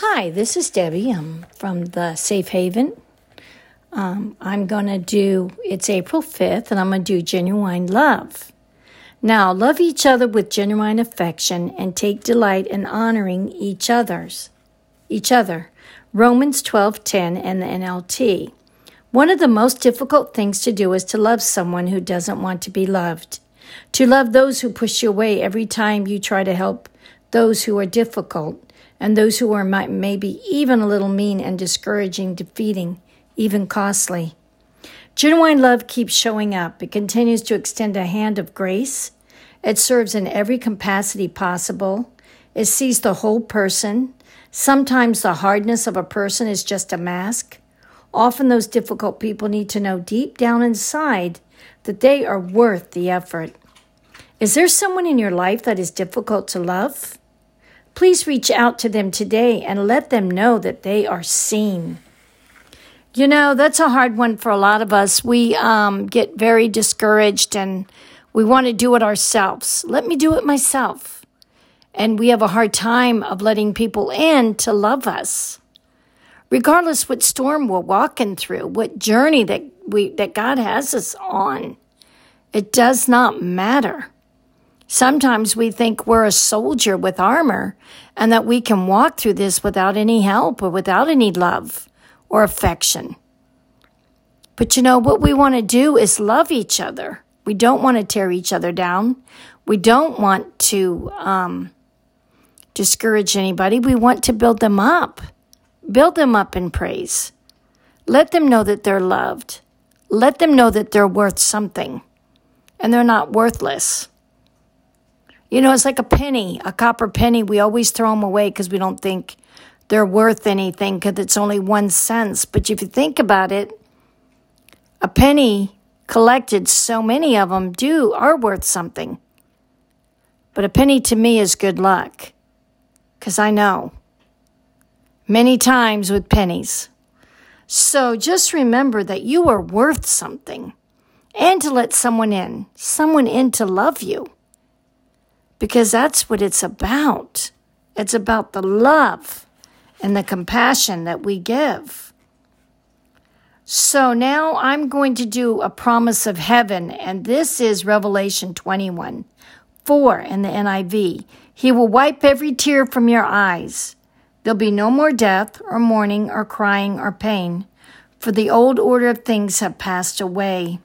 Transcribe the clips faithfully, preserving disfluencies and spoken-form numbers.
Hi, this is Debbie. I'm from the Safe Haven. Um, I'm going to do, it's April fifth, and I'm going to do Genuine Love. Now, love each other with genuine affection and take delight in honoring each other's, each other. Romans twelve ten and the N L T. One of the most difficult things to do is to love someone who doesn't want to be loved. To love those who push you away every time you try to help those who are difficult. And those who are might, maybe even a little mean and discouraging, defeating, even costly. Genuine love keeps showing up. It continues to extend a hand of grace. It serves in every capacity possible. It sees the whole person. Sometimes the hardness of a person is just a mask. Often those difficult people need to know deep down inside that they are worth the effort. Is there someone in your life that is difficult to love? Please reach out to them today and let them know that they are seen. You know, that's a hard one for a lot of us. We um, get very discouraged and we want to do it ourselves. Let me do it myself. And we have a hard time of letting people in to love us. Regardless what storm we're walking through, what journey that we that God has us on, it does not matter. Sometimes we think we're a soldier with armor and that we can walk through this without any help or without any love or affection. But you know, what we want to do is love each other. We don't want to tear each other down. We don't want to um, discourage anybody. We want to build them up. Build them up in praise. Let them know that they're loved. Let them know that they're worth something and they're not worthless. You know, it's like a penny, a copper penny. We always throw them away because we don't think they're worth anything because it's only one cent. But if you think about it, a penny collected, so many of them do, are worth something. But a penny to me is good luck because I know many times with pennies. So just remember that you are worth something and to let someone in, someone in to love you. Because that's what it's about. It's about the love and the compassion that we give. So now I'm going to do a promise of heaven, and this is Revelation twenty-one four in the N I V. He will wipe every tear from your eyes. There'll be no more death or mourning or crying or pain, for the old order of things have passed away.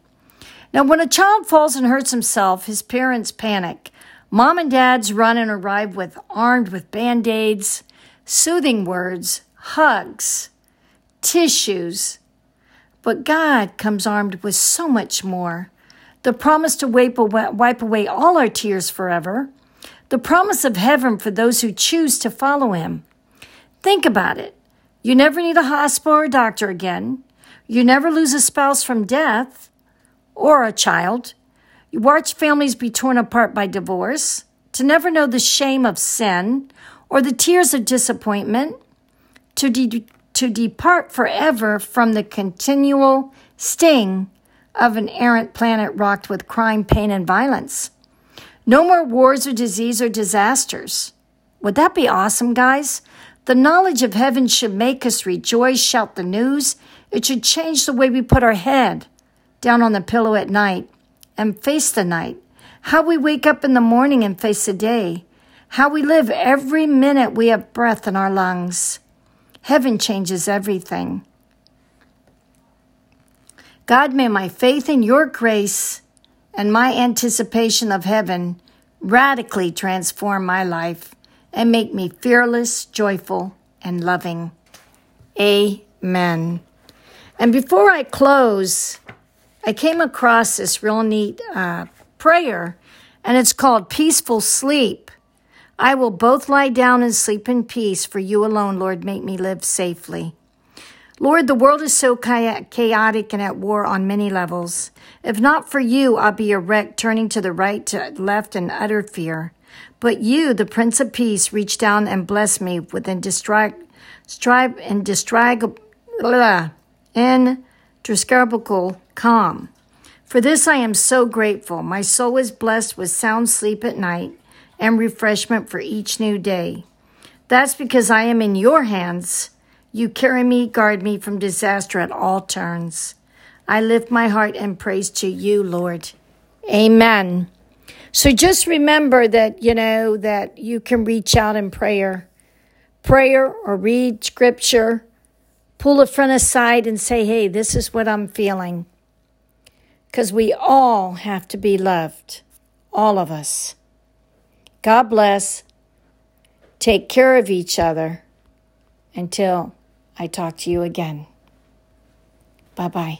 Now, when a child falls and hurts himself, his parents panic. Mom and dads run and arrive with armed with Band-Aids, soothing words, hugs, tissues. But God comes armed with so much more. The promise to wipe away all our tears forever. The promise of heaven for those who choose to follow him. Think about it. You never need a hospital or a doctor again. You never lose a spouse from death or a child. You watch families be torn apart by divorce, to never know the shame of sin or the tears of disappointment, to, de- to depart forever from the continual sting of an errant planet rocked with crime, pain, and violence. No more wars or disease or disasters. Would that be awesome, guys? The knowledge of heaven should make us rejoice, shout the news. It should change the way we put our head down on the pillow at night. And face the night, how we wake up in the morning and face the day, how we live every minute we have breath in our lungs. Heaven changes everything. God, may my faith in your grace and my anticipation of heaven radically transform my life and make me fearless, joyful, and loving. Amen. And before I close, I came across this real neat uh, prayer, and it's called Peaceful Sleep. I will both lie down and sleep in peace, for you alone, Lord, make me live safely. Lord, the world is so chaotic and at war on many levels. If not for you, I'll be a wreck, turning to the right, to left, in utter fear. But you, the Prince of Peace, reach down and bless me with indestri- strive and distri- blah, in Indescribable calm. For this I am so grateful. My soul is blessed with sound sleep at night and refreshment for each new day. That's because I am in your hands. You carry me, guard me from disaster at all turns. I lift my heart and praise to you, Lord. Amen. So just remember that, you know, that you can reach out in prayer. Prayer or read scripture. Pull a friend aside and say, hey, this is what I'm feeling. Because we all have to be loved. All of us. God bless. Take care of each other until I talk to you again. Bye-bye.